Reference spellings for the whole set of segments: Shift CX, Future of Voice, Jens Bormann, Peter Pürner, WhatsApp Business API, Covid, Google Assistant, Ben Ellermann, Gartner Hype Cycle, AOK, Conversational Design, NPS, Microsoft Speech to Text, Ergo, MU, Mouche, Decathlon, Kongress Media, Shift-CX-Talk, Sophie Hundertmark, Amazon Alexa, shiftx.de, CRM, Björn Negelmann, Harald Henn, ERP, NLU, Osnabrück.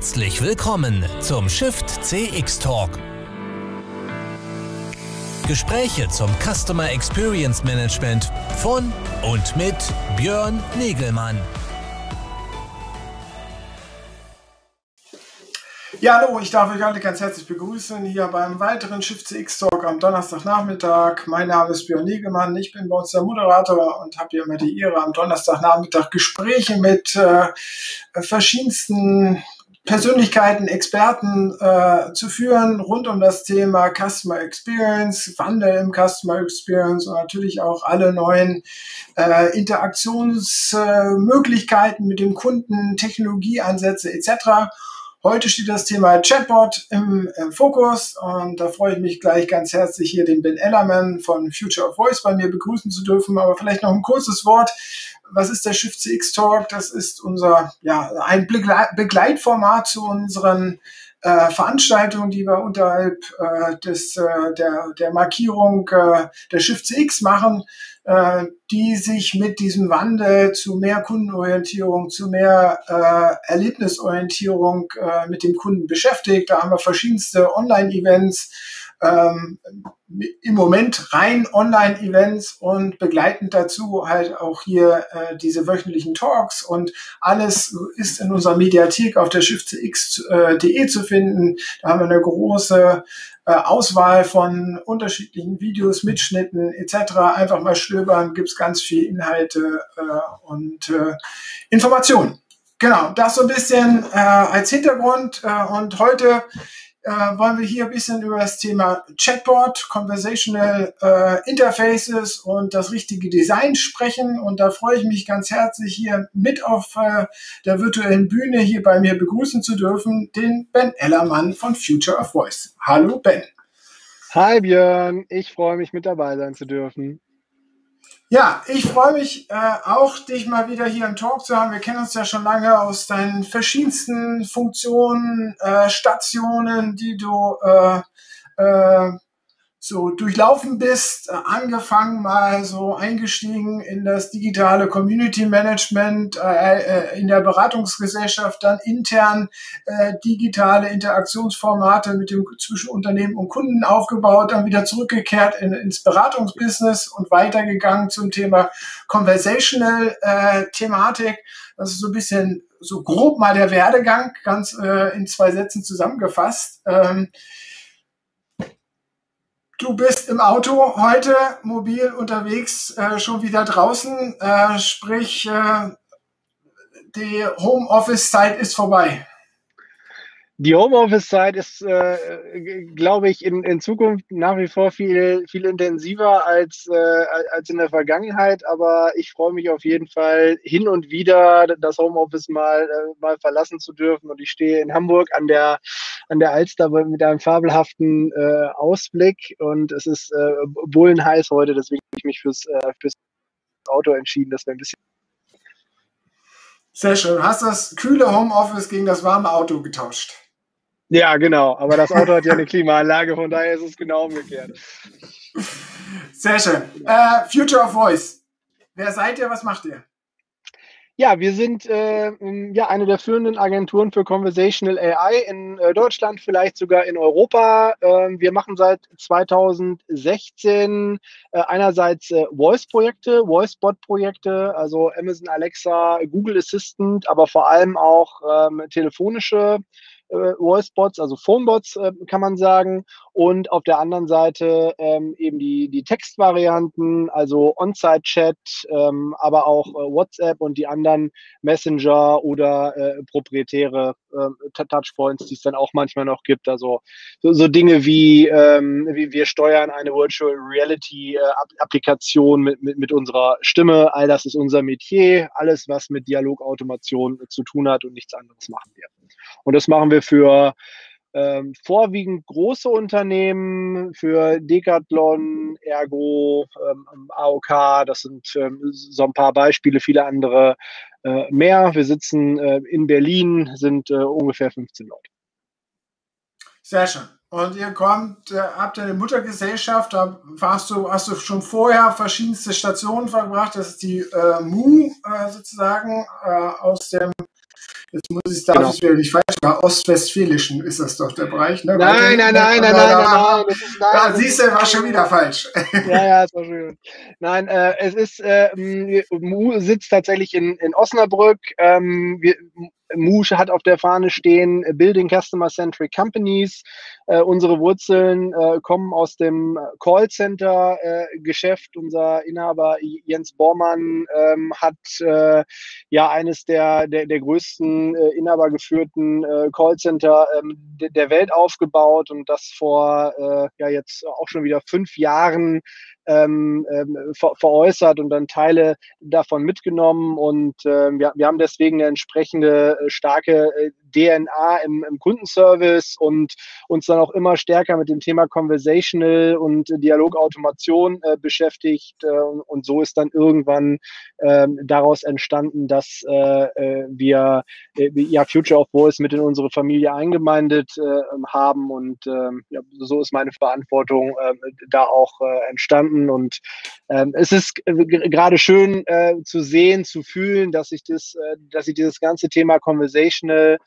Herzlich willkommen zum Shift-CX-Talk. Gespräche zum Customer Experience Management von und mit Björn Negelmann. Ja, hallo, ich darf euch alle ganz herzlich begrüßen hier beim weiteren Shift-CX-Talk am Donnerstagnachmittag. Mein Name ist Björn Negelmann, ich bin bei uns der Moderator und habe hier immer die Ehre, am Donnerstagnachmittag Gespräche mit verschiedensten Persönlichkeiten, Experten zu führen rund um das Thema Customer Experience, Wandel im Customer Experience und natürlich auch alle neuen Interaktionsmöglichkeiten mit dem Kunden, Technologieansätze etc. Heute steht das Thema Chatbot im Fokus und da freue ich mich gleich ganz herzlich hier den Ben Ellermann von Future of Voice bei mir begrüßen zu dürfen, aber vielleicht noch ein kurzes Wort. Was ist der Shift-CX-Talk? Das ist unser, ein Begleitformat zu unseren Veranstaltungen, die wir unterhalb der Markierung der Shift-CX machen, die sich mit diesem Wandel zu mehr Kundenorientierung, zu mehr Erlebnisorientierung mit dem Kunden beschäftigt. Da haben wir verschiedenste Online-Events, im Moment rein Online-Events und begleitend dazu halt auch hier diese wöchentlichen Talks und alles ist in unserer Mediathek auf der shiftx.de zu finden. Da haben wir eine große Auswahl von unterschiedlichen Videos, Mitschnitten etc. Einfach mal stöbern, gibt's ganz viel Inhalte und Informationen. Genau, das so ein bisschen als Hintergrund und heute wollen wir hier ein bisschen über das Thema Chatbot, Conversational Interfaces und das richtige Design sprechen. Und da freue ich mich ganz herzlich, hier mit auf der virtuellen Bühne hier bei mir begrüßen zu dürfen, den Ben Ellermann von Future of Voice. Hallo Ben. Hi Björn, ich freue mich, mit dabei sein zu dürfen. Ja, ich freue mich auch, dich mal wieder hier im Talk zu haben. Wir kennen uns ja schon lange aus deinen verschiedensten Funktionen, Stationen, die du so durchlaufen bist, angefangen mal so eingestiegen in das digitale Community Management, in der Beratungsgesellschaft, dann intern digitale Interaktionsformate zwischen Unternehmen und Kunden aufgebaut, dann wieder zurückgekehrt ins Beratungsbusiness und weitergegangen zum Thema Conversational Thematik. Das ist so ein bisschen so grob mal der Werdegang, ganz in 2 Sätzen zusammengefasst. Du bist im Auto heute mobil unterwegs, schon wieder draußen, sprich die Homeoffice-Zeit ist vorbei. Die Homeoffice-Zeit ist, glaube ich, in Zukunft nach wie vor viel intensiver als in der Vergangenheit, aber ich freue mich auf jeden Fall, hin und wieder das Homeoffice mal verlassen zu dürfen, und ich stehe in Hamburg an der Alster mit einem fabelhaften Ausblick, und es ist bullenheiß heute, deswegen habe ich mich fürs Auto entschieden, dass wir ein bisschen... Sehr schön. Hast das kühle Homeoffice gegen das warme Auto getauscht? Ja, genau. Aber das Auto hat ja eine Klimaanlage, von daher ist es genau umgekehrt. Sehr schön. Future of Voice. Wer seid ihr? Was macht ihr? Ja, wir sind eine der führenden Agenturen für Conversational AI in Deutschland, vielleicht sogar in Europa. Wir machen seit 2016 einerseits Voice-Projekte, Voice-Bot-Projekte, also Amazon Alexa, Google Assistant, aber vor allem auch telefonische Voice-Bots, also Phone-Bots kann man sagen, und auf der anderen Seite eben die Textvarianten, also On-Site-Chat, aber auch WhatsApp und die anderen Messenger oder proprietäre Touchpoints, die es dann auch manchmal noch gibt, also so Dinge wie wir steuern eine Virtual Reality Applikation mit unserer Stimme, all das ist unser Metier, alles was mit Dialogautomation zu tun hat, und nichts anderes machen wir. Und das machen wir für vorwiegend große Unternehmen, für Decathlon, Ergo, AOK, das sind so ein paar Beispiele, viele andere mehr. Wir sitzen in Berlin, sind ungefähr 15 Leute. Sehr schön. Und ihr habt eine Muttergesellschaft, da hast du schon vorher verschiedenste Stationen verbracht, das ist die MU sozusagen aus dem Jetzt muss ich sagen, ich will nicht falsch machen. Ostwestfälischen ist das doch der Bereich, ne? Nein. Siehst du, war schon wieder falsch. Ja, das war schön. Nein, es ist, MU sitzt tatsächlich in Osnabrück. Mouche hat auf der Fahne stehen, Building Customer-Centric Companies. Unsere Wurzeln kommen aus dem Callcenter-Geschäft. Unser Inhaber Jens Bormann hat eines der größten inhabergeführten Callcenter der Welt aufgebaut und das vor jetzt auch schon wieder 5 Jahren veräußert und dann Teile davon mitgenommen und wir haben deswegen eine entsprechende starke DNA im Kundenservice und uns dann auch immer stärker mit dem Thema Conversational und Dialogautomation beschäftigt und so ist dann irgendwann daraus entstanden, dass wir Future of Voice mit in unsere Familie eingemeindet haben und so ist meine Verantwortung da auch entstanden. Und es ist gerade schön zu sehen, zu fühlen, dass sich dieses ganze Thema Conversational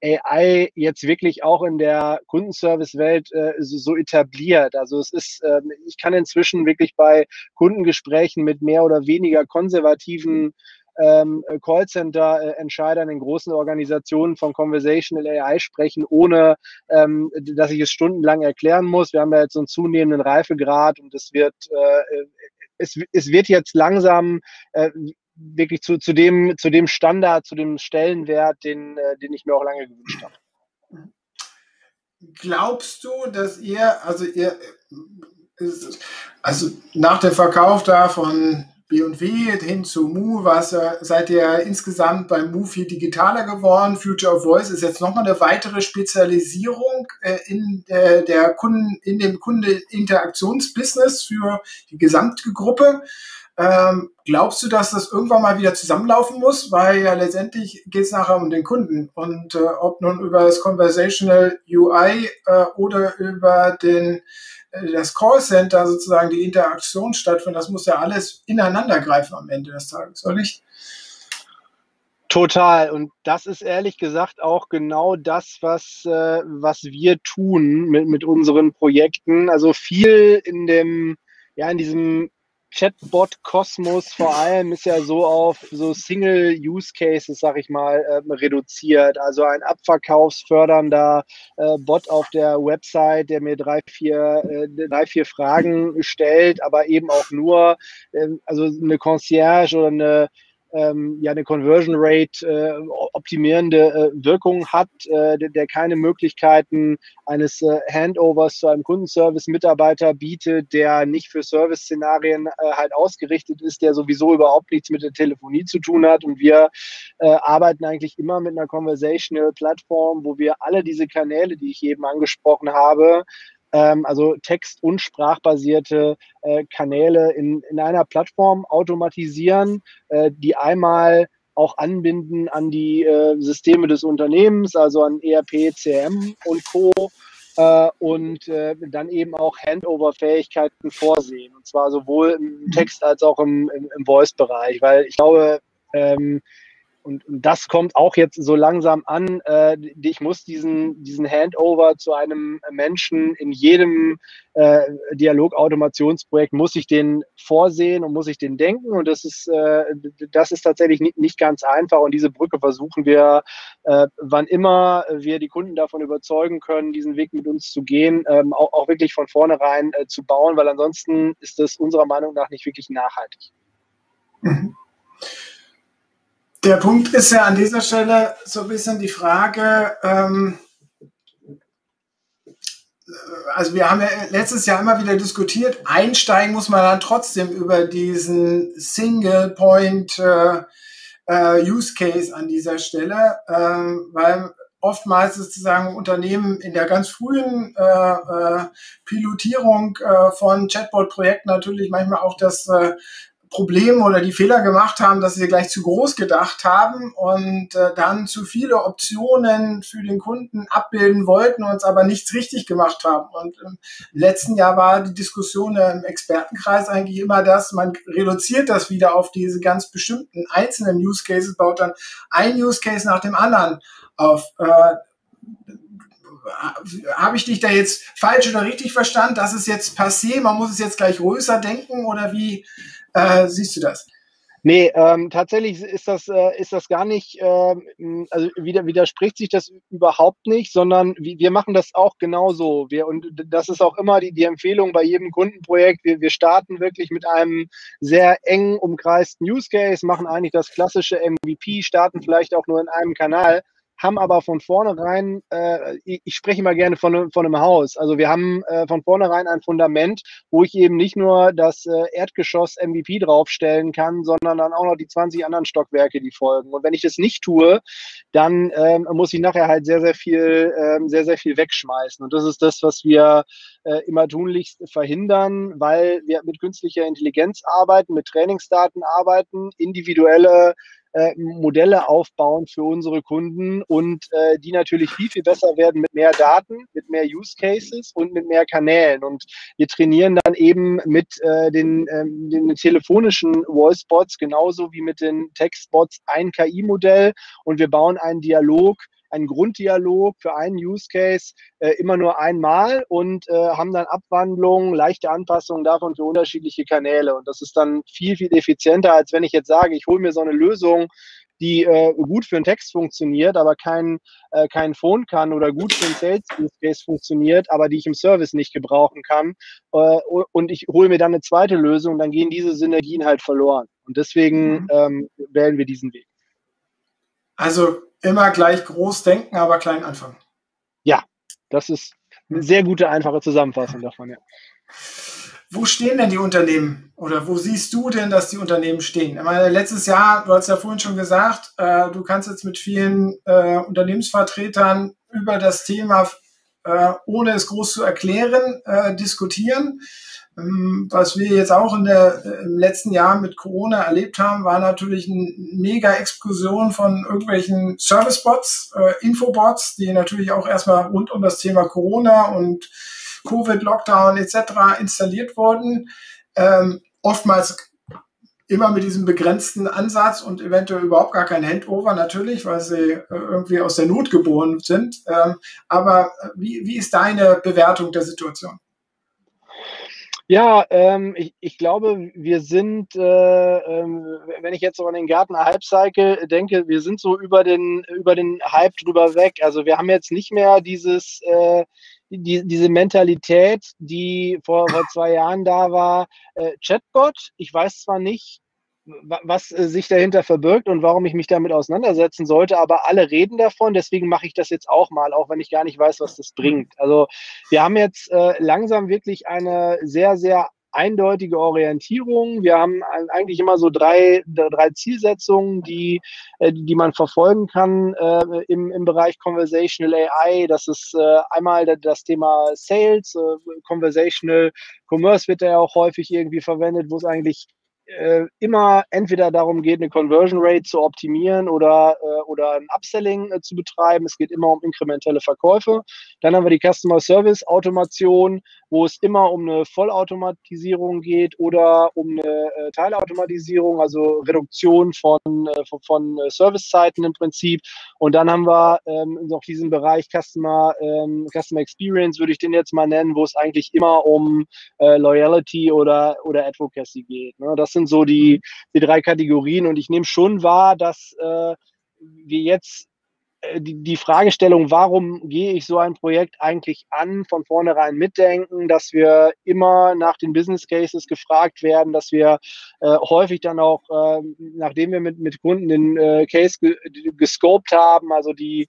AI jetzt wirklich auch in der Kundenservice-Welt so etabliert. Also es ist, ich kann inzwischen wirklich bei Kundengesprächen mit mehr oder weniger konservativen Callcenter-Entscheidern in großen Organisationen von Conversational AI sprechen, ohne dass ich es stundenlang erklären muss. Wir haben ja jetzt so einen zunehmenden Reifegrad und es wird jetzt langsam wirklich zu dem Standard, zu dem Stellenwert, den ich mir auch lange gewünscht habe. Glaubst du, dass ihr nach dem Verkauf davon B&W hin zu MU, seid ihr insgesamt bei MU viel digitaler geworden. Future of Voice ist jetzt nochmal eine weitere Spezialisierung in dem Kunde-Interaktions-Business für die gesamte Gruppe. Glaubst du, dass das irgendwann mal wieder zusammenlaufen muss? Weil ja letztendlich geht es nachher um den Kunden. Und ob nun über das Conversational UI oder über das Callcenter sozusagen die Interaktion stattfindet, das muss ja alles ineinander greifen am Ende des Tages, oder nicht? Total. Und das ist ehrlich gesagt auch genau das, was wir tun mit unseren Projekten. Also viel in diesem Chatbot-Kosmos vor allem ist ja so auf so Single-Use-Cases, sag ich mal, reduziert. Also ein abverkaufsfördernder Bot auf der Website, der mir drei, vier Fragen stellt, aber eben auch nur eine Concierge oder eine Conversion Rate optimierende Wirkung hat, der keine Möglichkeiten eines Handovers zu einem Kundenservice-Mitarbeiter bietet, der nicht für Service-Szenarien halt ausgerichtet ist, der sowieso überhaupt nichts mit der Telefonie zu tun hat. Und wir arbeiten eigentlich immer mit einer Conversational-Plattform, wo wir alle diese Kanäle, die ich eben angesprochen habe, also text- und sprachbasierte Kanäle in einer Plattform automatisieren, die einmal auch anbinden an die Systeme des Unternehmens, also an ERP, CRM und Co. Und dann eben auch Handover-Fähigkeiten vorsehen, und zwar sowohl im Text- als auch im Voice-Bereich, weil ich glaube, und das kommt auch jetzt so langsam an. Ich muss diesen Handover zu einem Menschen in jedem Dialog-Automationsprojekt, muss ich den vorsehen und muss ich den denken. Und das ist tatsächlich nicht ganz einfach. Und diese Brücke versuchen wir, wann immer wir die Kunden davon überzeugen können, diesen Weg mit uns zu gehen, auch wirklich von vornherein zu bauen, weil ansonsten ist das unserer Meinung nach nicht wirklich nachhaltig. Der Punkt ist ja an dieser Stelle so ein bisschen die Frage, also wir haben ja letztes Jahr immer wieder diskutiert, einsteigen muss man dann trotzdem über diesen Single-Point-Use-Case an dieser Stelle, weil oftmals sozusagen Unternehmen in der ganz frühen Pilotierung von Chatbot-Projekten natürlich manchmal auch das Probleme oder die Fehler gemacht haben, dass sie gleich zu groß gedacht haben und dann zu viele Optionen für den Kunden abbilden wollten und aber nichts richtig gemacht haben. Und im letzten Jahr war die Diskussion im Expertenkreis eigentlich immer das, man reduziert das wieder auf diese ganz bestimmten einzelnen Use Cases, baut dann ein Use Case nach dem anderen auf. Habe ich dich da jetzt falsch oder richtig verstanden? Das ist jetzt passé, man muss es jetzt gleich größer denken oder wie siehst du das? Nee, tatsächlich ist das gar nicht, also widerspricht sich das überhaupt nicht, sondern wir machen das auch genauso. Und das ist auch immer die Empfehlung bei jedem Kundenprojekt. Wir starten wirklich mit einem sehr eng umkreisten Use Case, machen eigentlich das klassische MVP, starten vielleicht auch nur in einem Kanal, haben aber von vornherein, ich spreche immer gerne von einem Haus, also wir haben von vornherein ein Fundament, wo ich eben nicht nur das Erdgeschoss-MVP draufstellen kann, sondern dann auch noch die 20 anderen Stockwerke, die folgen. Und wenn ich das nicht tue, dann muss ich nachher halt sehr, sehr viel wegschmeißen. Und das ist das, was wir immer tunlichst verhindern, weil wir mit künstlicher Intelligenz arbeiten, mit Trainingsdaten arbeiten, individuelle Modelle aufbauen für unsere Kunden und die natürlich viel, viel besser werden mit mehr Daten, mit mehr Use Cases und mit mehr Kanälen. Und wir trainieren dann eben mit den telefonischen Voice-Bots genauso wie mit den Text-Bots ein KI-Modell und wir bauen einen Dialog, einen Grunddialog für einen Use Case immer nur einmal und haben dann Abwandlungen, leichte Anpassungen davon für unterschiedliche Kanäle. Und das ist dann viel, viel effizienter, als wenn ich jetzt sage, ich hole mir so eine Lösung, die gut für einen Text funktioniert, aber kein Phone kann oder gut für einen Sales-Use-Case funktioniert, aber die ich im Service nicht gebrauchen kann. Und ich hole mir dann eine zweite Lösung, dann gehen diese Synergien halt verloren. Und deswegen wählen wir diesen Weg. Also immer gleich groß denken, aber klein anfangen. Ja, das ist eine sehr gute, einfache Zusammenfassung davon, ja. Wo stehen denn die Unternehmen oder wo siehst du denn, dass die Unternehmen stehen? Ich meine, letztes Jahr, du hast ja vorhin schon gesagt, du kannst jetzt mit vielen Unternehmensvertretern über das Thema, ohne es groß zu erklären, diskutieren. Was wir jetzt auch im letzten Jahr mit Corona erlebt haben, war natürlich eine Mega-Explosion von irgendwelchen Service-Bots, Infobots, die natürlich auch erstmal rund um das Thema Corona und Covid, Lockdown etc. installiert wurden. Oftmals immer mit diesem begrenzten Ansatz und eventuell überhaupt gar kein Handover natürlich, weil sie irgendwie aus der Not geboren sind. Aber wie ist deine Bewertung der Situation? Ja, ich glaube, wir sind, wenn ich jetzt so an den Gartner Hype Cycle denke, wir sind so über den Hype drüber weg. Also wir haben jetzt nicht mehr diese Mentalität, die vor 2 Jahren da war. Chatbot, ich weiß zwar nicht, was sich dahinter verbirgt und warum ich mich damit auseinandersetzen sollte, aber alle reden davon, deswegen mache ich das jetzt auch mal, auch wenn ich gar nicht weiß, was das bringt. Also wir haben jetzt langsam wirklich eine sehr, sehr eindeutige Orientierung. Wir haben eigentlich immer so drei Zielsetzungen, die man verfolgen kann im Bereich Conversational AI. Das ist einmal das Thema Sales, Conversational Commerce wird da ja auch häufig irgendwie verwendet, wo es eigentlich immer entweder darum geht, eine Conversion Rate zu optimieren oder ein Upselling zu betreiben. Es geht immer um inkrementelle Verkäufe. Dann haben wir die Customer Service Automation, wo es immer um eine Vollautomatisierung geht oder um eine Teilautomatisierung, also Reduktion von Servicezeiten im Prinzip. Und dann haben wir noch diesen Bereich Customer Experience, würde ich den jetzt mal nennen, wo es eigentlich immer um Loyalty oder Advocacy geht, ne? Das sind so die 3 Kategorien und ich nehme schon wahr, dass wir jetzt die Fragestellung, warum gehe ich so ein Projekt eigentlich an, von vornherein mitdenken, dass wir immer nach den Business Cases gefragt werden, dass wir häufig dann auch, nachdem wir mit Kunden den Case gescoped haben, also die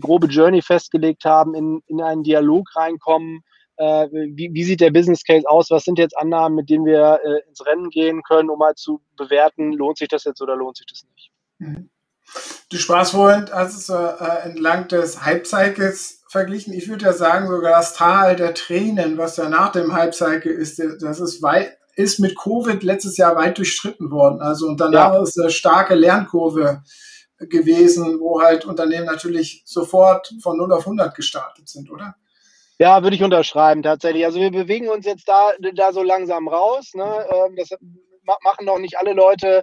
grobe Journey festgelegt haben, in einen Dialog reinkommen. Wie sieht der Business Case aus? Was sind jetzt Annahmen, mit denen wir ins Rennen gehen können, um mal zu bewerten, lohnt sich das jetzt oder lohnt sich das nicht? Du sprachst vorhin, hast es entlang des Hype-Cycles verglichen. Ich würde ja sagen, sogar das Tal der Tränen, was ja nach dem Hype-Cycle ist, das ist weit ist mit Covid letztes Jahr weit durchschritten worden. Also und danach ist eine starke Lernkurve gewesen, wo halt Unternehmen natürlich sofort von 0 auf 100 gestartet sind, oder? Ja, würde ich unterschreiben tatsächlich. Also wir bewegen uns jetzt da so langsam raus. Ne? Das machen noch nicht alle Leute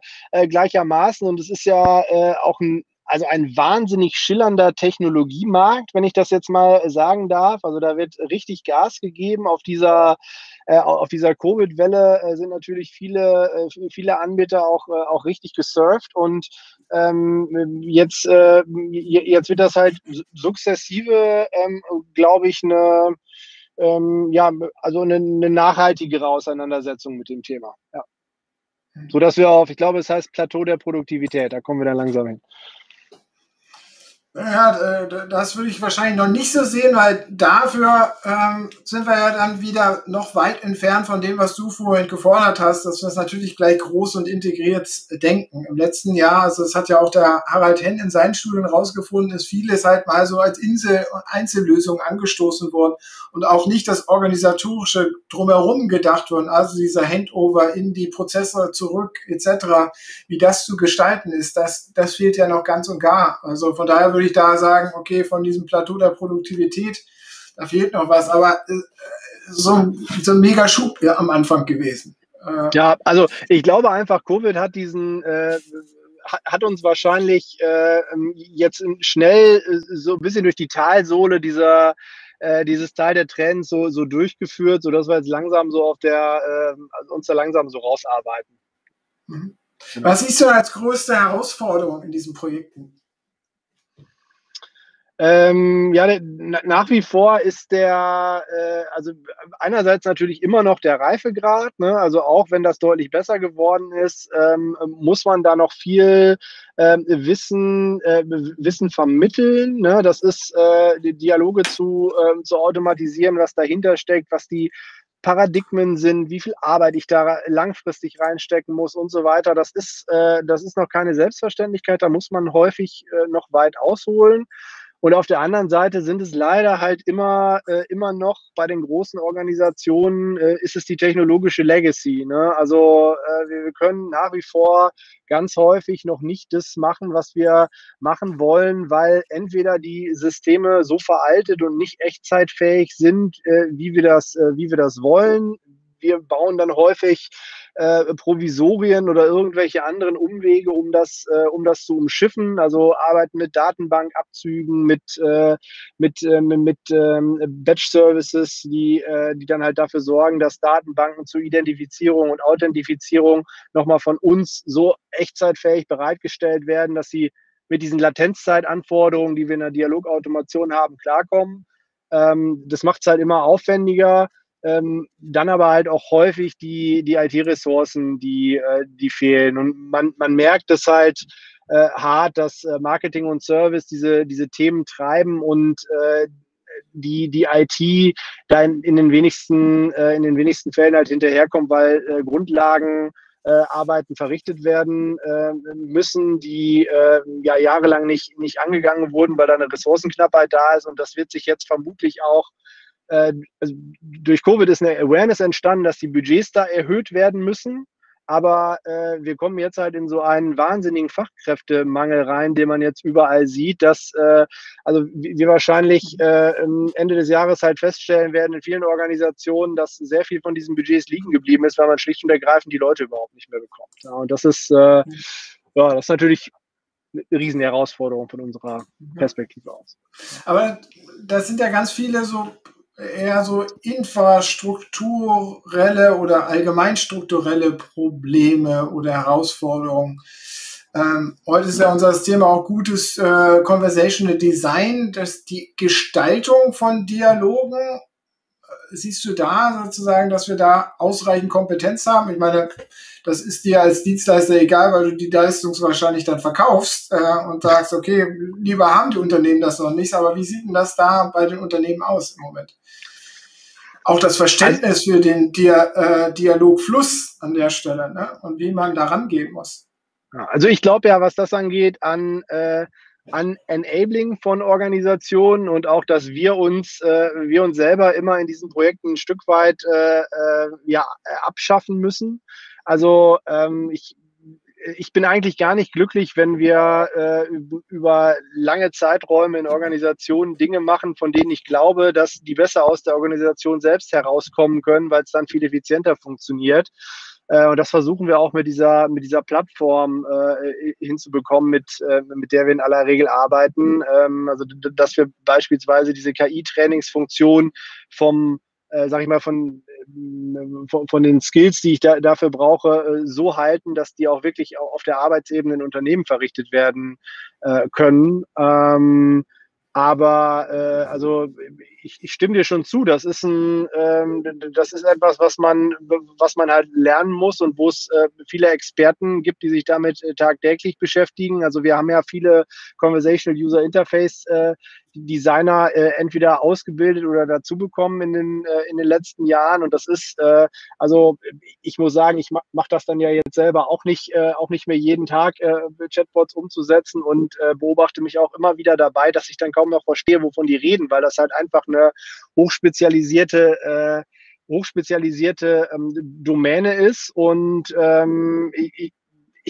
gleichermaßen und es ist ja auch ein wahnsinnig schillernder Technologiemarkt, wenn ich das jetzt mal sagen darf. Also da wird richtig Gas gegeben. Auf dieser Covid-Welle sind natürlich viele Anbieter auch richtig gesurft und jetzt wird das halt sukzessive, glaube ich, eine nachhaltigere Auseinandersetzung mit dem Thema. Ja. So dass wir auf, ich glaube, es heißt Plateau der Produktivität, da kommen wir dann langsam hin. Ja, das würde ich wahrscheinlich noch nicht so sehen, weil dafür sind wir ja dann wieder noch weit entfernt von dem, was du vorhin gefordert hast, dass wir es natürlich gleich groß und integriert denken. Im letzten Jahr, also das hat ja auch der Harald Henn in seinen Studien rausgefunden, ist vieles halt mal so als Einzellösung angestoßen worden und auch nicht das Organisatorische drumherum gedacht worden, also dieser Handover in die Prozesse zurück etc., wie das zu gestalten ist, das fehlt ja noch ganz und gar. Also von daher würde ich da sagen, okay, von diesem Plateau der Produktivität, da fehlt noch was, aber so ein Mega-Schub ja am Anfang gewesen. Ja, also ich glaube einfach, Covid hat hat uns wahrscheinlich jetzt schnell so ein bisschen durch die Talsohle dieses Teil der Trends so durchgeführt, sodass wir jetzt langsam so uns da langsam so rausarbeiten. Mhm. Genau. Was siehst du als größte Herausforderung in diesen Projekten? Nach wie vor ist also einerseits natürlich immer noch der Reifegrad, ne? Also auch wenn das deutlich besser geworden ist, muss man da noch viel Wissen vermitteln, ne? Das ist die Dialoge zu automatisieren, was dahinter steckt, was die Paradigmen sind, wie viel Arbeit ich da langfristig reinstecken muss und so weiter. Das ist noch keine Selbstverständlichkeit, da muss man häufig noch weit ausholen. Und auf der anderen Seite sind es leider halt immer noch bei den großen Organisationen ist es die technologische Legacy. Ne? Also wir können nach wie vor ganz häufig noch nicht das machen, was wir machen wollen, weil entweder die Systeme so veraltet und nicht echtzeitfähig sind, wie wir das wollen. Wir bauen dann häufig Provisorien oder irgendwelche anderen Umwege, um das zu umschiffen. Also arbeiten mit Datenbankabzügen, mit Batch-Services, die dann halt dafür sorgen, dass Datenbanken zur Identifizierung und Authentifizierung nochmal von uns so echtzeitfähig bereitgestellt werden, dass sie mit diesen Latenzzeitanforderungen, die wir in der Dialogautomation haben, klarkommen. Das macht es halt immer aufwendiger. Dann aber halt auch häufig die IT-Ressourcen, die fehlen. Und man merkt es halt hart, dass Marketing und Service diese Themen treiben und die IT da in den wenigsten Fällen halt hinterherkommt, weil Grundlagenarbeiten verrichtet werden müssen, die ja jahrelang nicht angegangen wurden, weil da eine Ressourcenknappheit da ist. Und das wird sich jetzt vermutlich auch also durch Covid ist eine Awareness entstanden, dass die Budgets da erhöht werden müssen, aber wir kommen jetzt halt in so einen wahnsinnigen Fachkräftemangel rein, den man jetzt überall sieht, dass also wir wahrscheinlich Ende des Jahres halt feststellen werden in vielen Organisationen, dass sehr viel von diesen Budgets liegen geblieben ist, weil man schlicht und ergreifend die Leute überhaupt nicht mehr bekommt. Ja, und das ist natürlich riesen Herausforderung von unserer Perspektive aus. Aber das sind ja ganz viele so eher so infrastrukturelle oder allgemeinstrukturelle Probleme oder Herausforderungen. Heute ist ja unser Thema auch gutes Conversational Design, dass die Gestaltung von Dialogen, siehst du da sozusagen, dass wir da ausreichend Kompetenz haben? Ich meine, das ist dir als Dienstleister egal, weil du die Leistung wahrscheinlich dann verkaufst und sagst, okay, lieber haben die Unternehmen das noch nicht, aber wie sieht denn das da bei den Unternehmen aus im Moment? Auch das Verständnis für den Dialogfluss an der Stelle, ne? Und wie man da rangehen muss. Also ich glaube ja, was das angeht, an an Enabling von Organisationen und auch, dass wir uns selber immer in diesen Projekten ein Stück weit abschaffen müssen. Also ich bin eigentlich gar nicht glücklich, wenn wir über lange Zeiträume in Organisationen Dinge machen, von denen ich glaube, dass die besser aus der Organisation selbst herauskommen können, weil es dann viel effizienter funktioniert. Und das versuchen wir auch mit dieser Plattform hinzubekommen, mit der wir in aller Regel arbeiten. Also dass wir beispielsweise diese KI-Trainingsfunktion von den Skills, die ich dafür brauche, so halten, dass die auch wirklich auf der Arbeitsebene in Unternehmen verrichtet werden können. Ich stimme dir schon zu, das ist etwas, was man halt lernen muss und wo es viele Experten gibt, die sich damit tagtäglich beschäftigen. Also wir haben ja viele Conversational User Interface Designer entweder ausgebildet oder dazu bekommen in den letzten Jahren. Und das ist, ich muss sagen, ich mache das dann ja jetzt selber auch nicht mehr jeden Tag, Chatbots umzusetzen, und beobachte mich auch immer wieder dabei, dass ich dann kaum noch verstehe, wovon die reden, weil das halt einfach eine hochspezialisierte Domäne ist, und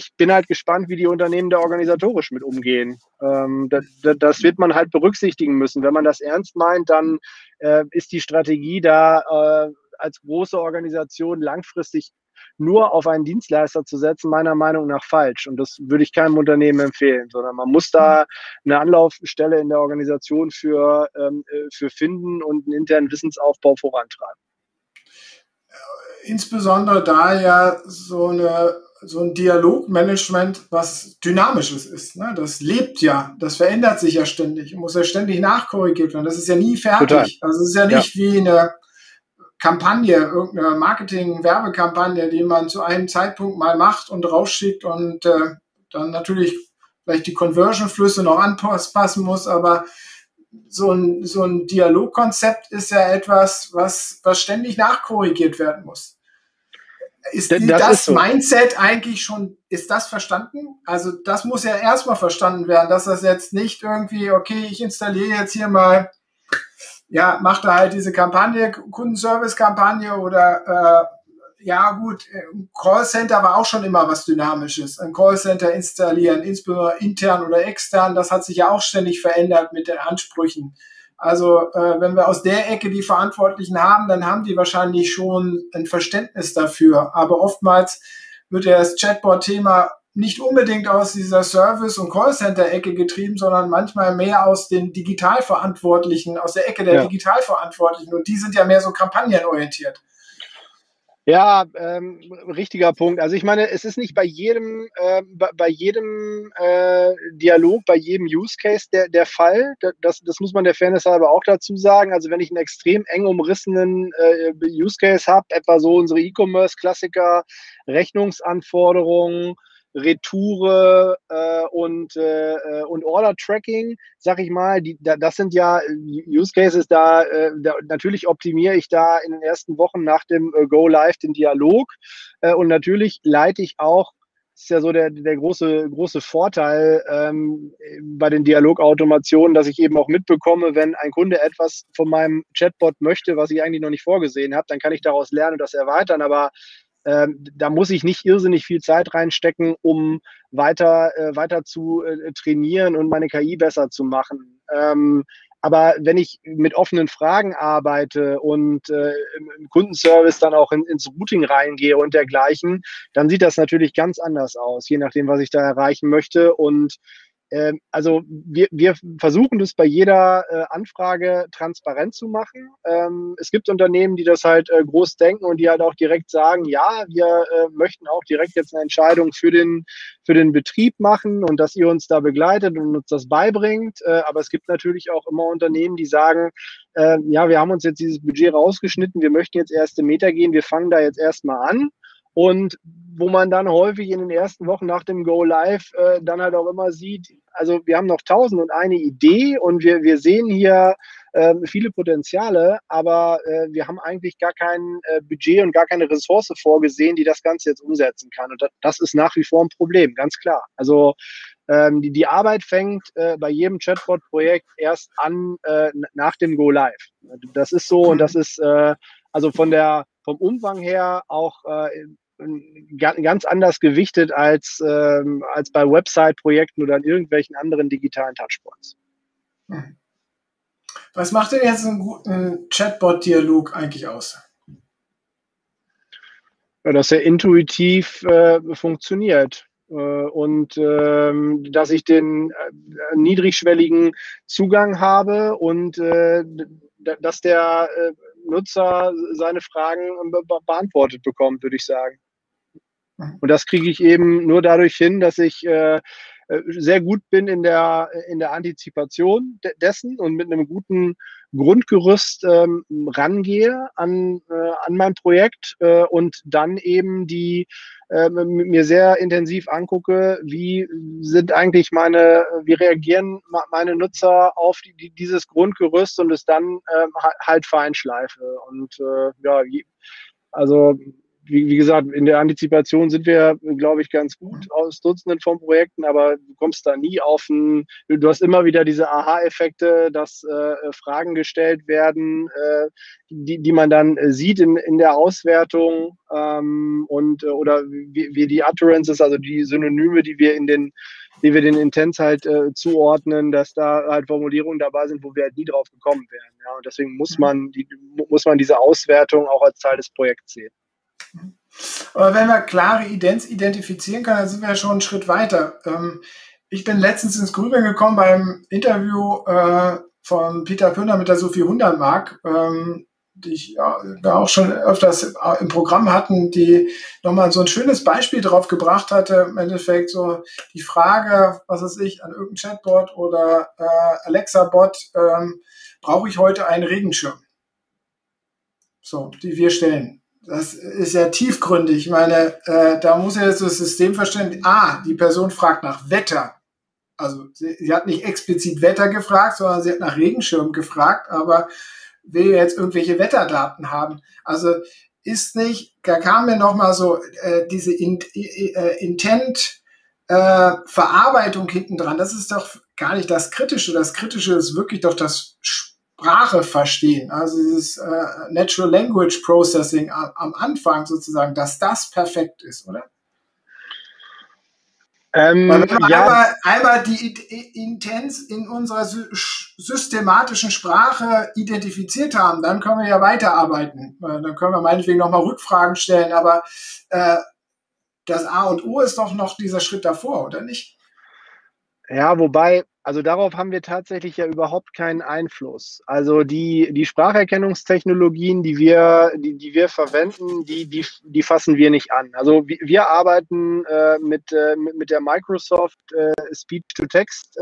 ich bin halt gespannt, wie die Unternehmen da organisatorisch mit umgehen. Das wird man halt berücksichtigen müssen. Wenn man das ernst meint, dann ist die Strategie da, als große Organisation langfristig nur auf einen Dienstleister zu setzen, meiner Meinung nach falsch. Und das würde ich keinem Unternehmen empfehlen, sondern man muss da eine Anlaufstelle in der Organisation für finden und einen internen Wissensaufbau vorantreiben. Insbesondere da ja so ein Dialogmanagement was Dynamisches ist. Ne? Das lebt ja, das verändert sich ja ständig und muss ja ständig nachkorrigiert werden. Das ist ja nie fertig. Total. Also es ist ja nicht wie eine Kampagne, irgendeine Marketing-Werbekampagne, die man zu einem Zeitpunkt mal macht und rausschickt und dann natürlich vielleicht die Conversion-Flüsse noch anpassen muss, aber so ein Dialogkonzept ist ja etwas, was ständig nachkorrigiert werden muss. Ist das Mindset eigentlich schon, ist das verstanden? Also das muss ja erstmal verstanden werden, dass das jetzt nicht irgendwie, okay, ich installiere jetzt hier mal, ja, macht da halt diese Kampagne, Kundenservice-Kampagne oder, ein Callcenter war auch schon immer was Dynamisches. Ein Callcenter installieren, insbesondere intern oder extern, das hat sich ja auch ständig verändert mit den Ansprüchen. Also wenn wir aus der Ecke die Verantwortlichen haben, dann haben die wahrscheinlich schon ein Verständnis dafür. Aber oftmals wird ja das Chatbot-Thema nicht unbedingt aus dieser Service- und Callcenter-Ecke getrieben, sondern manchmal mehr aus den Digitalverantwortlichen, aus der Ecke der Digitalverantwortlichen. Und die sind ja mehr so kampagnenorientiert. Ja, richtiger Punkt. Also ich meine, es ist nicht bei jedem Dialog, bei jedem Use Case der Fall. Das muss man der Fairness halber auch dazu sagen. Also wenn ich einen extrem eng umrissenen Use Case habe, etwa so unsere E-Commerce-Klassiker, Rechnungsanforderungen, Retoure und Order-Tracking, sag ich mal, das sind ja Use-Cases, natürlich optimiere ich da in den ersten Wochen nach dem Go-Live den Dialog und natürlich leite ich auch, das ist ja so der große Vorteil bei den Dialogautomationen, dass ich eben auch mitbekomme, wenn ein Kunde etwas von meinem Chatbot möchte, was ich eigentlich noch nicht vorgesehen habe, dann kann ich daraus lernen und das erweitern, aber da muss ich nicht irrsinnig viel Zeit reinstecken, um weiter zu trainieren und meine KI besser zu machen. Aber wenn ich mit offenen Fragen arbeite und im Kundenservice dann auch ins Routing reingehe und dergleichen, dann sieht das natürlich ganz anders aus, je nachdem, was ich da erreichen möchte. Und also wir versuchen das bei jeder Anfrage transparent zu machen. Es gibt Unternehmen, die das halt groß denken und die halt auch direkt sagen, ja, wir möchten auch direkt jetzt eine Entscheidung für den Betrieb machen und dass ihr uns da begleitet und uns das beibringt. Aber es gibt natürlich auch immer Unternehmen, die sagen, ja, wir haben uns jetzt dieses Budget rausgeschnitten, wir möchten jetzt erste Meter gehen, wir fangen da jetzt erstmal an. Und wo man dann häufig in den ersten Wochen nach dem Go-Live dann halt auch immer sieht, also wir haben noch 1001 Idee und wir sehen hier viele Potenziale, aber wir haben eigentlich gar kein Budget und gar keine Ressource vorgesehen, die das Ganze jetzt umsetzen kann. Und das ist nach wie vor ein Problem, ganz klar. Also Die Arbeit fängt bei jedem Chatbot-Projekt erst an nach dem Go Live. Das ist so und das ist also vom Umfang her auch ganz anders gewichtet als bei Website-Projekten oder an irgendwelchen anderen digitalen Touchpoints. Was macht denn jetzt einen guten Chatbot-Dialog eigentlich aus? Ja, dass er intuitiv funktioniert und dass ich den niedrigschwelligen Zugang habe und dass der Nutzer seine Fragen beantwortet bekommt, würde ich sagen. Und das kriege ich eben nur dadurch hin, dass ich sehr gut bin in der Antizipation dessen und mit einem guten Grundgerüst rangehe an mein Projekt und dann eben mir sehr intensiv angucke, wie reagieren meine Nutzer auf dieses Grundgerüst und es dann halt feinschleife. Und ja, also wie gesagt, in der Antizipation sind wir, glaube ich, ganz gut aus Dutzenden von Projekten, aber du kommst da nie du hast immer wieder diese Aha-Effekte, dass Fragen gestellt werden, die man dann sieht in der Auswertung oder wie die Utterances, also die Synonyme, die wir den Intents halt zuordnen, dass da halt Formulierungen dabei sind, wo wir halt nie drauf gekommen wären. Ja? Und deswegen muss man diese Auswertung auch als Teil des Projekts sehen. Aber wenn man klare Idents identifizieren kann, dann sind wir ja schon einen Schritt weiter. Ich bin letztens ins Grübeln gekommen beim Interview von Peter Pürner mit der Sophie Hundertmark, die ich ja auch schon öfters im Programm hatten, die nochmal so ein schönes Beispiel drauf gebracht hatte, im Endeffekt so die Frage, was weiß ich, an irgendein Chatbot oder Alexa-Bot, brauche ich heute einen Regenschirm? So, die wir stellen. Das ist ja tiefgründig. Ich meine, da muss ja jetzt das System verstehen. Die Person fragt nach Wetter. Also sie hat nicht explizit Wetter gefragt, sondern sie hat nach Regenschirm gefragt, aber will jetzt irgendwelche Wetterdaten haben. Also da kam mir nochmal so diese Intent-Verarbeitung hinten dran. Das ist doch gar nicht das Kritische. Das Kritische ist wirklich doch das Sprache verstehen, also dieses Natural Language Processing am Anfang sozusagen, dass das perfekt ist, oder? Weil wenn man ja einmal die Intents in unserer systematischen Sprache identifiziert haben, dann können wir ja weiterarbeiten. Dann können wir meinetwegen nochmal Rückfragen stellen, aber das A und O ist doch noch dieser Schritt davor, oder nicht? Ja, wobei, also darauf haben wir tatsächlich ja überhaupt keinen Einfluss. Also die Spracherkennungstechnologien, die wir verwenden, die fassen wir nicht an. Also wir arbeiten mit der Microsoft Speech to Text,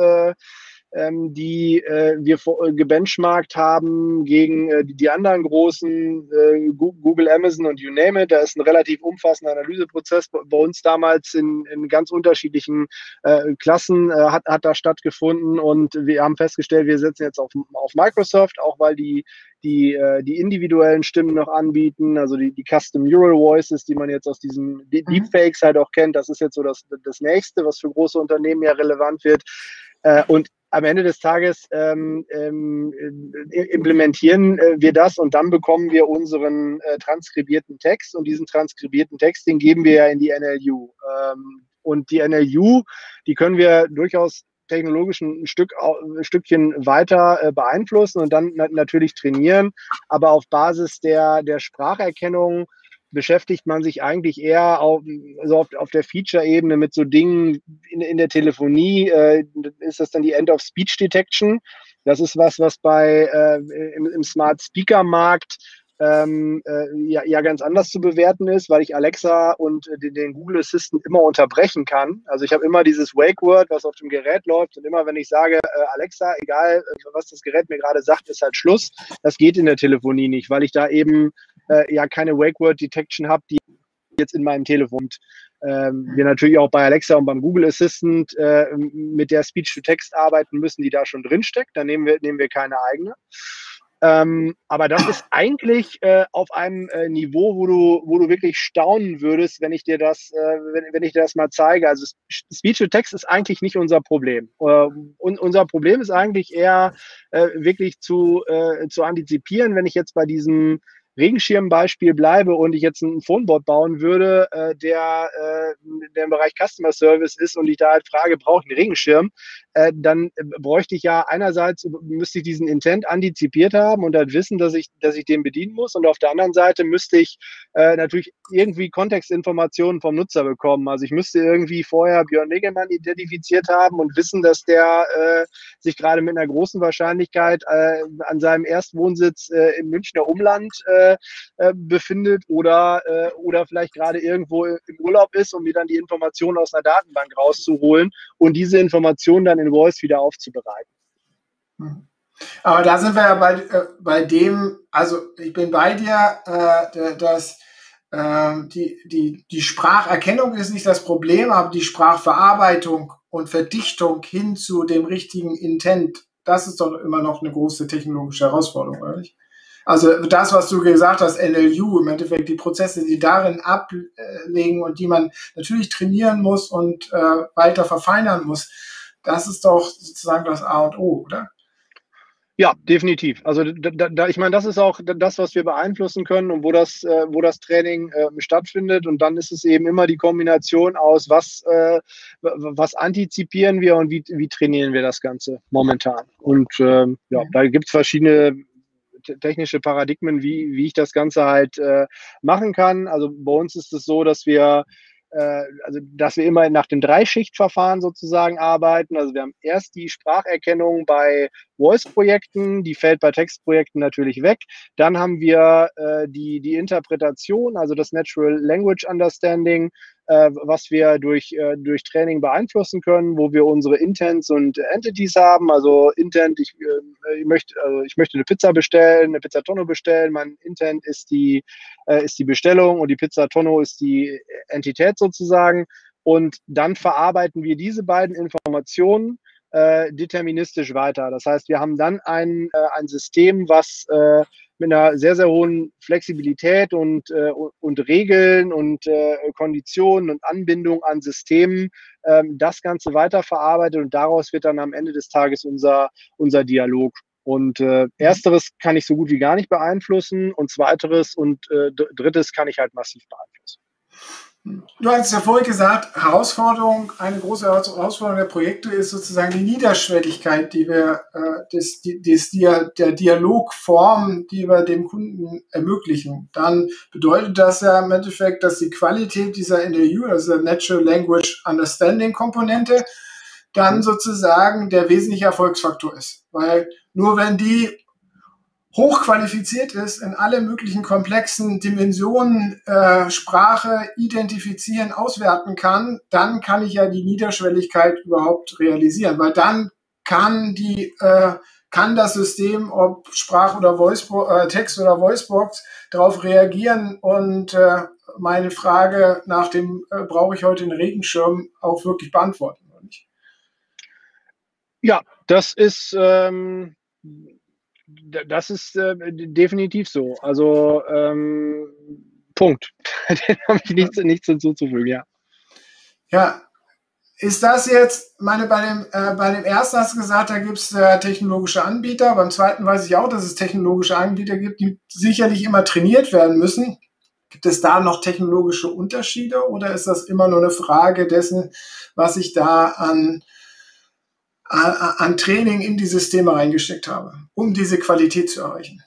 die wir gebenchmarkt haben gegen die anderen großen, Google, Amazon und you name it. Da ist ein relativ umfassender Analyseprozess bei uns damals in ganz unterschiedlichen Klassen hat da stattgefunden und wir haben festgestellt, wir setzen jetzt auf Microsoft, auch weil die individuellen Stimmen noch anbieten, also die Custom Neural Voices, die man jetzt aus diesen Deepfakes halt auch kennt. Das ist jetzt so das Nächste, was für große Unternehmen ja relevant wird. Und am Ende des Tages implementieren wir das und dann bekommen wir unseren transkribierten Text und diesen transkribierten Text, den geben wir ja in die NLU. Und die NLU, die können wir durchaus technologisch ein Stückchen weiter beeinflussen und dann natürlich trainieren, aber auf Basis der Spracherkennung beschäftigt man sich eigentlich eher auf der Feature-Ebene mit so Dingen in der Telefonie, ist das dann die End-of-Speech-Detection. Das ist was bei im Smart-Speaker-Markt ja ganz anders zu bewerten ist, weil ich Alexa und den Google Assistant immer unterbrechen kann. Also ich habe immer dieses Wake-Word, was auf dem Gerät läuft und immer, wenn ich sage, Alexa, egal was das Gerät mir gerade sagt, ist halt Schluss. Das geht in der Telefonie nicht, weil ich da eben ja keine Wake-Word-Detection habe, die jetzt in meinem Telefon und wir natürlich auch bei Alexa und beim Google Assistant mit der Speech-to-Text arbeiten müssen, die da schon drinsteckt. Da nehmen wir keine eigene. Aber das ist eigentlich auf einem Niveau, wo du wirklich staunen würdest, wenn ich dir das, wenn ich dir das mal zeige. Also Speech to Text ist eigentlich nicht unser Problem. Und unser Problem ist eigentlich eher wirklich zu antizipieren, wenn ich jetzt bei diesem Regenschirmbeispiel bleibe und ich jetzt ein Phonebot bauen würde, der im Bereich Customer Service ist und ich da halt frage, brauche ich einen Regenschirm, dann bräuchte ich ja einerseits, müsste ich diesen Intent antizipiert haben und dann wissen, dass ich den bedienen muss, und auf der anderen Seite müsste ich natürlich irgendwie Kontextinformationen vom Nutzer bekommen. Also ich müsste irgendwie vorher Björn Negelmann identifiziert haben und wissen, dass der sich gerade mit einer großen Wahrscheinlichkeit an seinem Erstwohnsitz im Münchner Umland befindet oder vielleicht gerade irgendwo im Urlaub ist, um mir dann die Informationen aus einer Datenbank rauszuholen und diese Informationen dann in Voice wieder aufzubereiten. Aber da sind wir ja bei dem, also ich bin bei dir, dass die Spracherkennung ist nicht das Problem, aber die Sprachverarbeitung und Verdichtung hin zu dem richtigen Intent, das ist doch immer noch eine große technologische Herausforderung, oder nicht? Also das, was du gesagt hast, NLU, im Endeffekt die Prozesse, die darin ablegen und die man natürlich trainieren muss und weiter verfeinern muss, das ist doch sozusagen das A und O, oder? Ja, definitiv. Also ich meine, das ist auch das, was wir beeinflussen können und wo das Training stattfindet. Und dann ist es eben immer die Kombination aus, was antizipieren wir und wie trainieren wir das Ganze momentan. Und ja, da gibt es verschiedene technische Paradigmen, wie ich das Ganze halt machen kann. Also bei uns ist es so, dass wir immer nach dem Dreischichtverfahren sozusagen arbeiten. Also wir haben erst die Spracherkennung bei Voice-Projekten, die fällt bei Textprojekten natürlich weg. Dann haben wir die Interpretation, also das Natural Language Understanding, was wir durch Training beeinflussen können, wo wir unsere Intents und Entities haben. Also Intent, ich möchte eine Pizza bestellen, eine Pizzatonno bestellen. Mein Intent ist die Bestellung und die Pizzatonno ist die Entität sozusagen. Und dann verarbeiten wir diese beiden Informationen deterministisch weiter. Das heißt, wir haben dann ein System, was mit einer sehr, sehr hohen Flexibilität und Regeln und Konditionen und Anbindung an Systemen das Ganze weiterverarbeitet, und daraus wird dann am Ende des Tages unser Dialog. Und ersteres kann ich so gut wie gar nicht beeinflussen, und zweiteres und drittes kann ich halt massiv beeinflussen. Du hast ja vorhin gesagt, Herausforderung, eine große Herausforderung der Projekte ist sozusagen die Niederschwelligkeit, die wir der Dialogform, die wir dem Kunden ermöglichen. Dann bedeutet das ja im Endeffekt, dass die Qualität dieser NLU, also der Natural Language Understanding Komponente, dann sozusagen der wesentliche Erfolgsfaktor ist. Weil nur wenn die hochqualifiziert ist, in alle möglichen komplexen Dimensionen Sprache identifizieren, auswerten kann, dann kann ich ja die Niederschwelligkeit überhaupt realisieren, weil dann kann das System, ob Sprach- oder Text- oder Voicebox, darauf reagieren und meine Frage nach dem, brauche ich heute einen Regenschirm, auch wirklich beantworten, oder nicht? Ja, das ist... Das ist definitiv so. Also Punkt. Den habe ich nichts hinzuzufügen, ja. Ja, ist das jetzt, bei dem ersten hast du gesagt, da gibt es technologische Anbieter, beim zweiten weiß ich auch, dass es technologische Anbieter gibt, die sicherlich immer trainiert werden müssen. Gibt es da noch technologische Unterschiede oder ist das immer nur eine Frage dessen, was ich da an Training in die Systeme reingesteckt habe, um diese Qualität zu erreichen?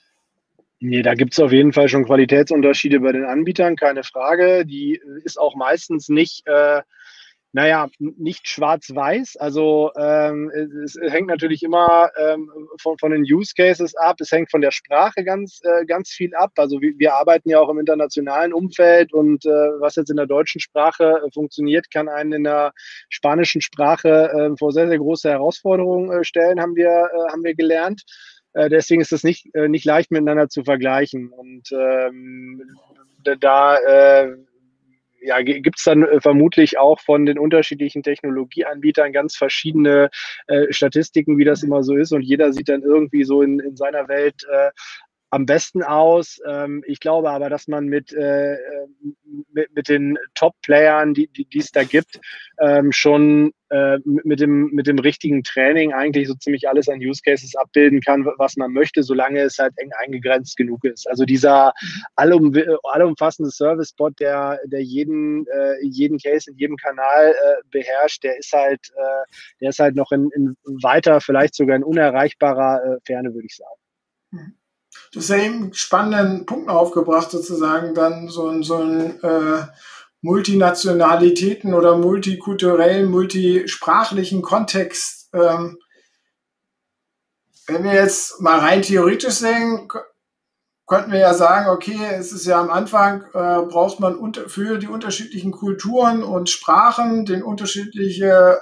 Nee, da gibt es auf jeden Fall schon Qualitätsunterschiede bei den Anbietern, keine Frage. Die ist auch meistens nicht, nicht schwarz-weiß. Also es hängt natürlich immer von den Use Cases ab. Es hängt von der Sprache ganz viel ab. Also wir arbeiten ja auch im internationalen Umfeld, und was jetzt in der deutschen Sprache funktioniert, kann einen in der spanischen Sprache vor sehr, sehr große Herausforderungen stellen, haben wir gelernt. Deswegen ist das nicht leicht miteinander zu vergleichen. Und ja, gibt es dann vermutlich auch von den unterschiedlichen Technologieanbietern ganz verschiedene Statistiken, wie das immer so ist. Und jeder sieht dann irgendwie so in seiner Welt am besten aus. Ich glaube aber, dass man mit den Top-Playern, die es da gibt, schon mit dem richtigen Training eigentlich so ziemlich alles an Use Cases abbilden kann, was man möchte, solange es halt eng eingegrenzt genug ist. Also dieser allumfassende Service-Bot, der jeden Case in jedem Kanal beherrscht, der ist halt noch in weiter, vielleicht sogar in unerreichbarer Ferne, würde ich sagen. Mhm. Du hast ja eben einen spannenden Punkt aufgebracht, sozusagen dann so ein Multinationalitäten oder multikulturellen, multisprachlichen Kontext. Wenn wir jetzt mal rein theoretisch sehen, könnten wir ja sagen, okay, es ist ja am Anfang, braucht man für die unterschiedlichen Kulturen und Sprachen den unterschiedliche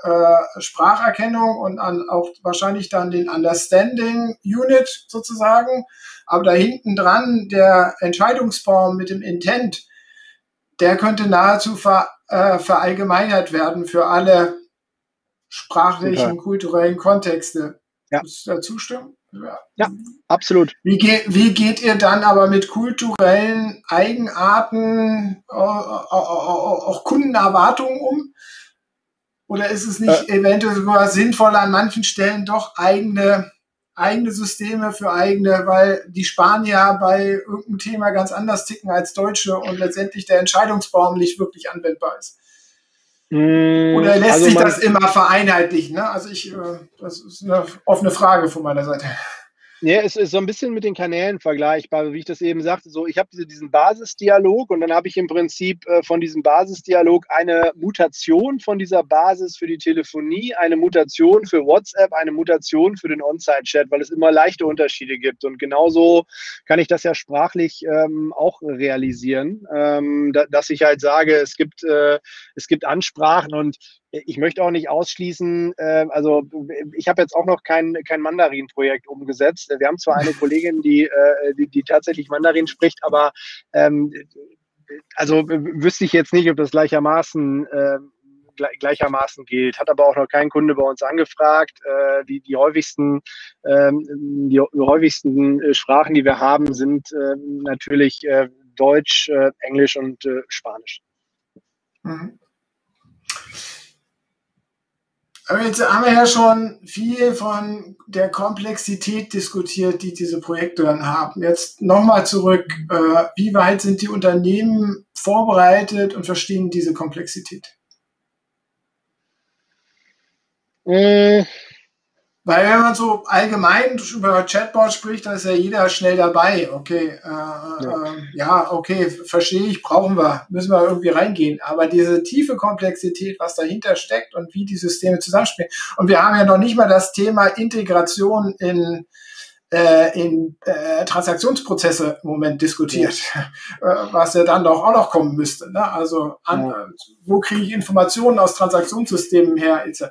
Spracherkennung und auch wahrscheinlich dann den Understanding Unit sozusagen. Aber da hinten dran, der Entscheidungsbaum mit dem Intent, der könnte nahezu verallgemeinert werden für alle sprachlichen, kulturellen Kontexte. Ja. Würdest du da zustimmen? Ja, absolut. Wie geht ihr dann aber mit kulturellen Eigenarten, auch Kundenerwartungen um? Oder ist es nicht eventuell sogar sinnvoll, an manchen Stellen doch eigene Systeme für eigene, weil die Spanier bei irgendeinem Thema ganz anders ticken als Deutsche und letztendlich der Entscheidungsbaum nicht wirklich anwendbar ist? Oder lässt sich das immer vereinheitlichen? Ne? Also das ist eine offene Frage von meiner Seite. Ja, es ist so ein bisschen mit den Kanälen vergleichbar, wie ich das eben sagte. So, ich habe diesen Basisdialog und dann habe ich im Prinzip von diesem Basisdialog eine Mutation von dieser Basis für die Telefonie, eine Mutation für WhatsApp, eine Mutation für den On-Site-Chat, weil es immer leichte Unterschiede gibt. Und genauso kann ich das ja sprachlich auch realisieren, dass ich halt sage, es gibt Ansprachen und ich möchte auch nicht ausschließen, also ich habe jetzt auch noch kein Mandarin-Projekt umgesetzt. Wir haben zwar eine Kollegin, die tatsächlich Mandarin spricht, aber also wüsste ich jetzt nicht, ob das gleichermaßen gilt. Hat aber auch noch kein Kunde bei uns angefragt. Die häufigsten Sprachen, die wir haben, sind natürlich Deutsch, Englisch und Spanisch. Mhm. Aber jetzt haben wir ja schon viel von der Komplexität diskutiert, die diese Projekte dann haben. Jetzt nochmal zurück. Wie weit sind die Unternehmen vorbereitet und verstehen diese Komplexität? Weil wenn man so allgemein über Chatbot spricht, dann ist ja jeder schnell dabei. Okay, okay, verstehe ich, brauchen wir, müssen wir irgendwie reingehen. Aber diese tiefe Komplexität, was dahinter steckt und wie die Systeme zusammenspielen. Und wir haben ja noch nicht mal das Thema Integration in Transaktionsprozesse im Moment diskutiert, was ja dann doch auch noch kommen müsste. Ne? Also wo kriege ich Informationen aus Transaktionssystemen her etc.?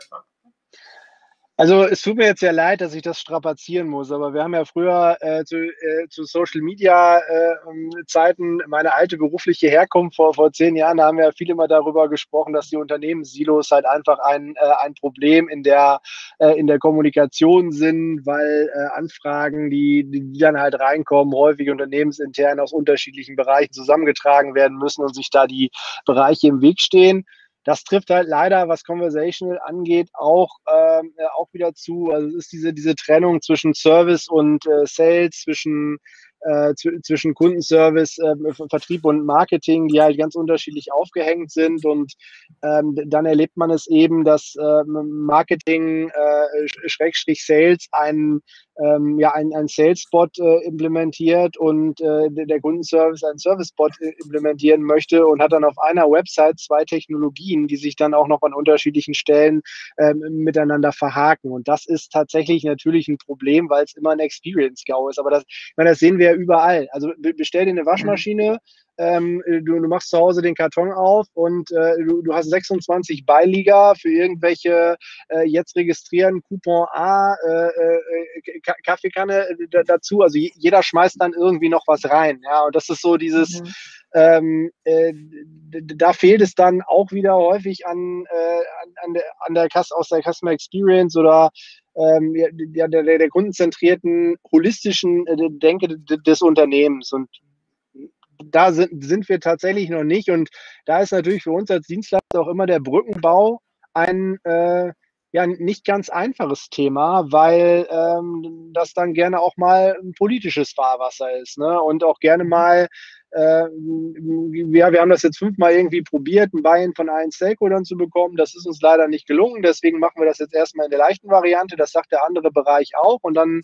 Also es tut mir jetzt sehr leid, dass ich das strapazieren muss, aber wir haben ja früher zu Social-Media-Zeiten, meine alte berufliche Herkunft vor 10 Jahren, da haben wir viel immer darüber gesprochen, dass die Unternehmenssilos halt einfach ein Problem in der Kommunikation sind, weil Anfragen, die dann halt reinkommen, häufig unternehmensintern aus unterschiedlichen Bereichen zusammengetragen werden müssen und sich da die Bereiche im Weg stehen. Das trifft halt leider, was Conversational angeht, auch wieder zu. Also es ist diese Trennung zwischen Service und Sales, zwischen Kundenservice, Vertrieb und Marketing, die halt ganz unterschiedlich aufgehängt sind. Und dann erlebt man es eben, dass Marketing /Sales einen Sales-Bot implementiert und der Kundenservice einen Service-Bot implementieren möchte und hat dann auf einer Website 2 Technologien, die sich dann auch noch an unterschiedlichen Stellen miteinander verhaken. Und das ist tatsächlich natürlich ein Problem, weil es immer ein Experience-GAU ist. Aber das sehen wir ja überall. Also bestell dir eine Waschmaschine, du machst zu Hause den Karton auf und du hast 26 Beilieger für irgendwelche jetzt registrieren, Coupon A, Kaffeekanne dazu. Also jeder schmeißt dann irgendwie noch was rein. Ja, und das ist so dieses da fehlt es dann auch wieder häufig aus der Customer Experience oder der kundenzentrierten, holistischen Denke des Unternehmens. Und da sind wir tatsächlich noch nicht. Und da ist natürlich für uns als Dienstleister auch immer der Brückenbau ein nicht ganz einfaches Thema, weil das dann gerne auch mal ein politisches Fahrwasser ist, ne? Und auch gerne mal, wir haben das jetzt 5-mal irgendwie probiert, ein Buy-in von allen Stakeholdern zu bekommen. Das ist uns leider nicht gelungen, deswegen machen wir das jetzt erstmal in der leichten Variante. Das sagt der andere Bereich auch. Und dann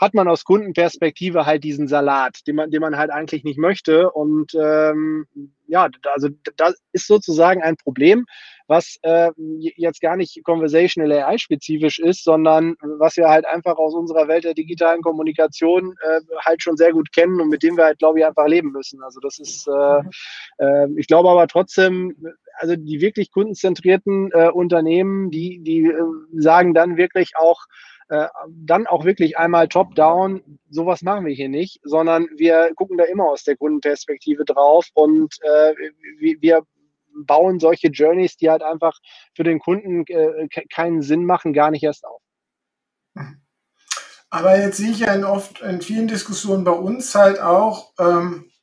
hat man aus Kundenperspektive halt diesen Salat, den man halt eigentlich nicht möchte. Und also das ist sozusagen ein Problem, was jetzt gar nicht Conversational AI spezifisch ist, sondern was wir halt einfach aus unserer Welt der digitalen Kommunikation halt schon sehr gut kennen und mit dem wir halt, glaube ich, einfach leben müssen. Also das ist, ich glaube aber trotzdem, also die wirklich kundenzentrierten Unternehmen, die sagen dann wirklich auch, einmal top-down, sowas machen wir hier nicht, sondern wir gucken da immer aus der Kundenperspektive drauf und wir bauen solche Journeys, die halt einfach für den Kunden keinen Sinn machen, gar nicht erst auf. Aber jetzt sehe ich ja in vielen Diskussionen bei uns halt auch,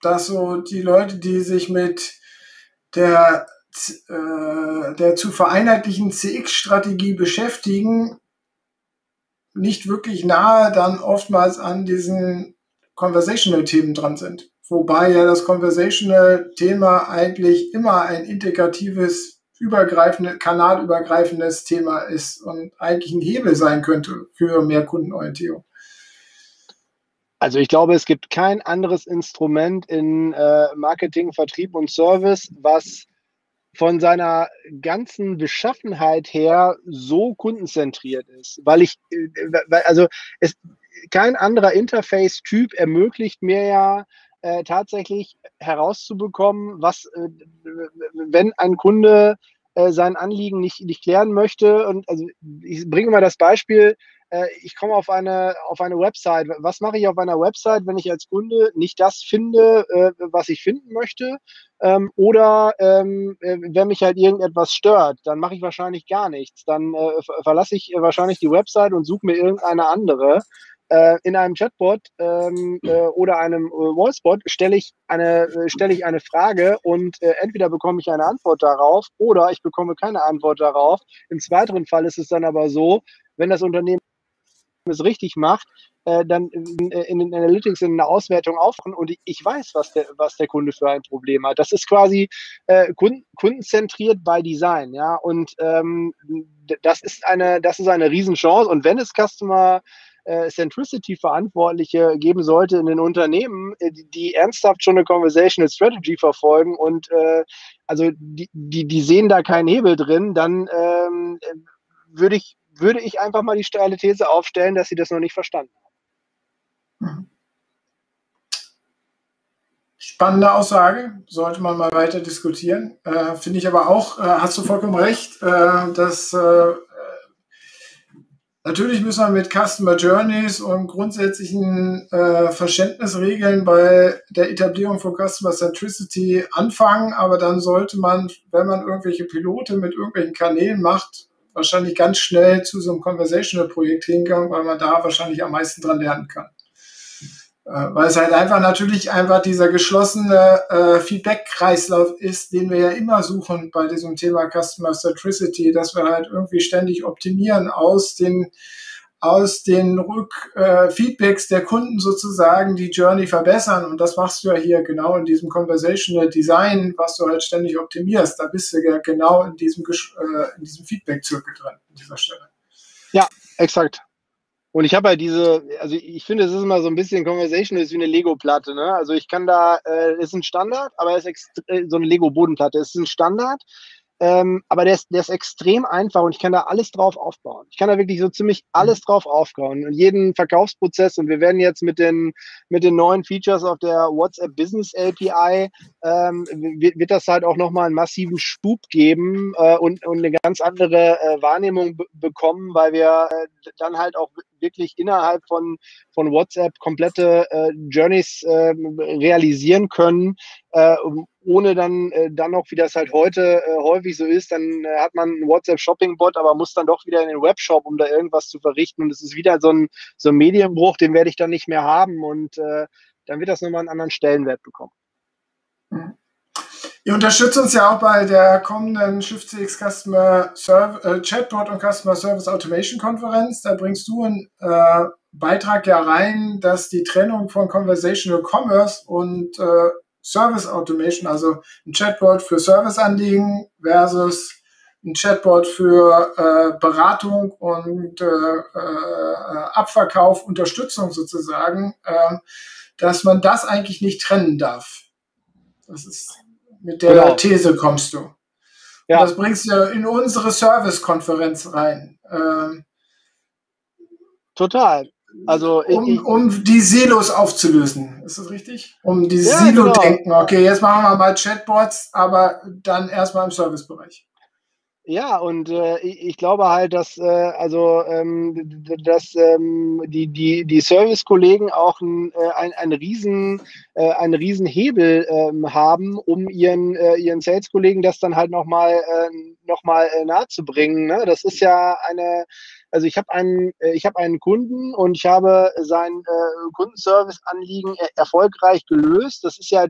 dass so die Leute, die sich mit der zu vereinheitlichen CX-Strategie beschäftigen, nicht wirklich nahe dann oftmals an diesen Conversational-Themen dran sind. Wobei ja das Conversational-Thema eigentlich immer ein integratives, kanalübergreifendes Thema ist und eigentlich ein Hebel sein könnte für mehr Kundenorientierung. Also ich glaube, es gibt kein anderes Instrument in Marketing, Vertrieb und Service, was von seiner ganzen Beschaffenheit her so kundenzentriert ist, kein anderer Interface-Typ ermöglicht mir ja tatsächlich herauszubekommen, was, wenn ein Kunde sein Anliegen nicht klären möchte. Und also ich bringe mal das Beispiel, ich komme auf eine Website. Was mache ich auf einer Website, wenn ich als Kunde nicht das finde, was ich finden möchte? Oder wenn mich halt irgendetwas stört, dann mache ich wahrscheinlich gar nichts. Dann verlasse ich wahrscheinlich die Website und suche mir irgendeine andere. In einem Chatbot oder einem Voicebot stelle ich eine Frage und entweder bekomme ich eine Antwort darauf oder ich bekomme keine Antwort darauf. Im zweiten Fall ist es dann aber so, wenn das Unternehmen es richtig macht, dann in den Analytics, in der Auswertung aufmachen und ich weiß, was der Kunde für ein Problem hat. Das ist quasi kundenzentriert by Design, ja, und das ist eine Riesenchance. Und wenn es Customer Centricity-Verantwortliche geben sollte in den Unternehmen, die ernsthaft schon eine Conversational Strategy verfolgen und die sehen da keinen Hebel drin, dann würde ich einfach mal die steile These aufstellen, dass sie das noch nicht verstanden haben. Spannende Aussage, sollte man mal weiter diskutieren. Finde ich aber auch, hast du vollkommen recht, dass natürlich müssen wir mit Customer Journeys und grundsätzlichen Verständnisregeln bei der Etablierung von Customer Centricity anfangen, aber dann sollte man, wenn man irgendwelche Pilote mit irgendwelchen Kanälen macht, wahrscheinlich ganz schnell zu so einem Conversational-Projekt hinkommen, weil man da wahrscheinlich am meisten dran lernen kann. Weil es halt einfach dieser geschlossene Feedback-Kreislauf ist, den wir ja immer suchen bei diesem Thema Customer Centricity, dass wir halt irgendwie ständig optimieren aus den Feedbacks der Kunden sozusagen die Journey verbessern. Und das machst du ja hier genau in diesem Conversational Design, was du halt ständig optimierst. Da bist du ja genau in diesem Feedback-Zirkel drin, an dieser Stelle. Ja, exakt. Und ich habe halt ich finde, es ist immer so ein bisschen Conversational, ist wie eine Lego-Platte, ne? Also ich kann da, ist ein Standard, aber so eine Lego-Bodenplatte, ist ein Standard, aber der ist extrem einfach und ich kann da alles drauf aufbauen. Ich kann da wirklich so ziemlich alles drauf aufbauen und jeden Verkaufsprozess, und wir werden jetzt mit den neuen Features auf der WhatsApp Business API, wird das halt auch nochmal einen massiven Schub geben und eine ganz andere Wahrnehmung bekommen, weil wir dann halt auch wirklich innerhalb von WhatsApp komplette Journeys realisieren können, ohne dann noch, wie das halt heute häufig so ist, dann hat man einen WhatsApp-Shopping-Bot, aber muss dann doch wieder in den Webshop, um da irgendwas zu verrichten. Und es ist wieder so ein Medienbruch, den werde ich dann nicht mehr haben. Und dann wird das nochmal einen anderen Stellenwert bekommen. Mhm. Ihr unterstützt uns ja auch bei der kommenden Shift CX Customer Service, Chatbot und Customer Service Automation Konferenz. Da bringst du einen Beitrag ja rein, dass die Trennung von Conversational Commerce und Service Automation, also ein Chatbot für Serviceanliegen versus ein Chatbot für Beratung und Abverkauf, Unterstützung sozusagen, dass man das eigentlich nicht trennen darf. Das ist... Mit der genau. These kommst du. Ja. Und das bringst du in unsere Service-Konferenz rein. Total. Also um die Silos aufzulösen. Ist das richtig? Um die Silo-Denken. Genau. Okay, jetzt machen wir mal Chatbots, aber dann erstmal im Servicebereich. Ja, und ich glaube halt, dass die Service-Kollegen auch einen riesen Hebel haben, um ihren Sales-Kollegen das dann halt nochmal nahezubringen. Ne? Das ist ja eine... Also ich habe einen Kunden und ich habe sein Kundenservice-Anliegen erfolgreich gelöst. Das ist ja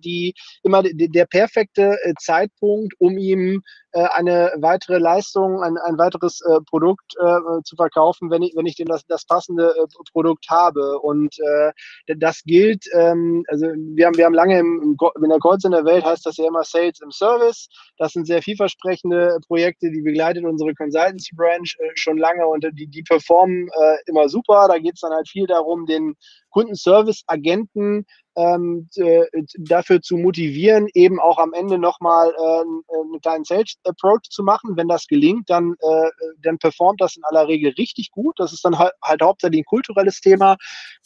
immer der perfekte Zeitpunkt, um ihm eine weitere Leistung, ein weiteres Produkt zu verkaufen, wenn ich denn das passende Produkt habe. Und das gilt. Also wir haben lange in der Callcenter-Welt heißt das ja immer Sales im Service. Das sind sehr vielversprechende Projekte, die begleitet unsere Consultancy-Branch schon lange und die performen immer super. Da geht es dann halt viel darum, den Kundenservice-Agenten dafür zu motivieren, eben auch am Ende nochmal einen kleinen Sales-Approach zu machen. Wenn das gelingt, dann performt das in aller Regel richtig gut. Das ist dann halt hauptsächlich ein kulturelles Thema.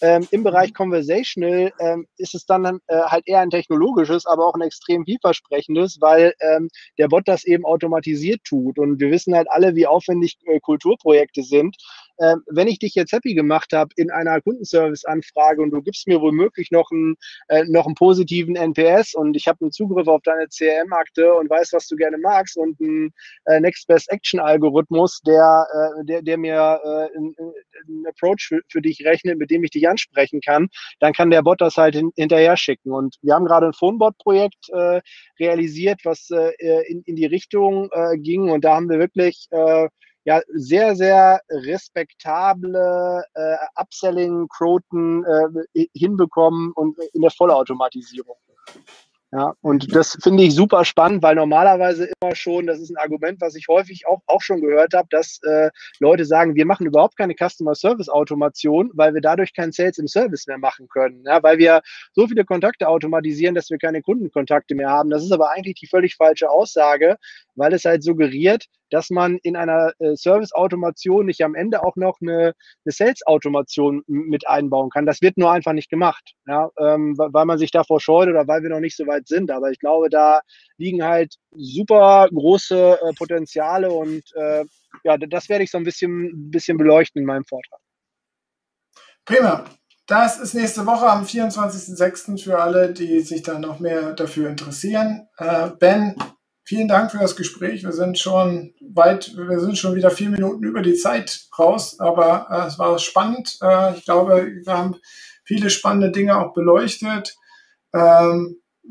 Im Bereich Conversational ist es dann halt eher ein technologisches, aber auch ein extrem vielversprechendes, weil der Bot das eben automatisiert tut. Und wir wissen halt alle, wie aufwendig Kulturprojekte sind. Wenn ich dich jetzt happy gemacht habe in einer Kundenservice-Anfrage und du gibst mir womöglich noch einen positiven NPS und ich habe einen Zugriff auf deine CRM-Akte und weiß, was du gerne magst und einen Next Best Action-Algorithmus, der mir einen Approach für dich rechnet, mit dem ich dich ansprechen kann, dann kann der Bot das halt hinterher schicken. Und wir haben gerade ein Phonebot-Projekt realisiert, was in die Richtung ging, und da haben wir wirklich... sehr, sehr respektable Upselling-Quoten hinbekommen und in der Vollautomatisierung. Ja, und das finde ich super spannend, weil normalerweise immer schon, das ist ein Argument, was ich häufig auch schon gehört habe, dass Leute sagen, wir machen überhaupt keine Customer-Service-Automation, weil wir dadurch kein Sales im Service mehr machen können, ja, weil wir so viele Kontakte automatisieren, dass wir keine Kundenkontakte mehr haben. Das ist aber eigentlich die völlig falsche Aussage, weil es halt suggeriert, dass man in einer Service-Automation nicht am Ende auch noch eine Sales-Automation mit einbauen kann. Das wird nur einfach nicht gemacht, ja, weil man sich davor scheut oder weil wir noch nicht so weit sind. Aber ich glaube, da liegen halt super große Potenziale, und das werde ich so ein bisschen beleuchten in meinem Vortrag. Prima. Das ist nächste Woche am 24.06. für alle, die sich da noch mehr dafür interessieren. Ben, vielen Dank für das Gespräch. Wir sind schon wieder 4 Minuten über die Zeit raus, aber es war spannend. Ich glaube, wir haben viele spannende Dinge auch beleuchtet.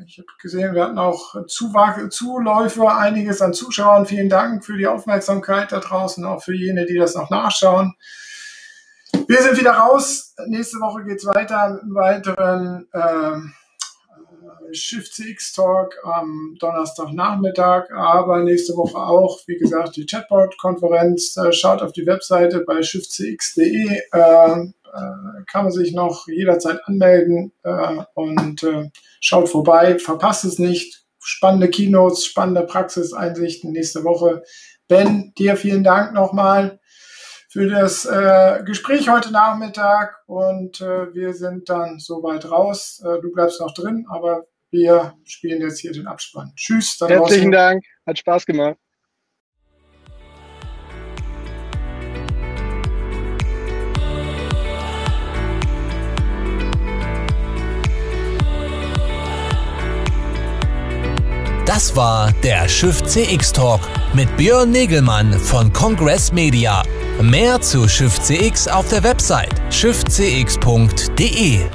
Ich habe gesehen, wir hatten auch Zuläufe, einiges an Zuschauern. Vielen Dank für die Aufmerksamkeit da draußen, auch für jene, die das noch nachschauen. Wir sind wieder raus. Nächste Woche geht es weiter mit einem weiteren Shift CX Talk am Donnerstagnachmittag, aber nächste Woche auch, wie gesagt, die Chatbot-Konferenz. Schaut auf die Webseite bei shiftx.de, kann man sich noch jederzeit anmelden und schaut vorbei, verpasst es nicht. Spannende Keynotes, spannende Praxiseinsichten nächste Woche. Ben, dir vielen Dank nochmal für das Gespräch heute Nachmittag, und wir sind dann soweit raus. Du bleibst noch drin, aber wir spielen jetzt hier den Abspann. Tschüss. Dann herzlichen Dank. Hat Spaß gemacht. Das war der Shift CX Talk mit Björn Negelmann von Kongress Media. Mehr zu Shift CX auf der Website shiftx.de.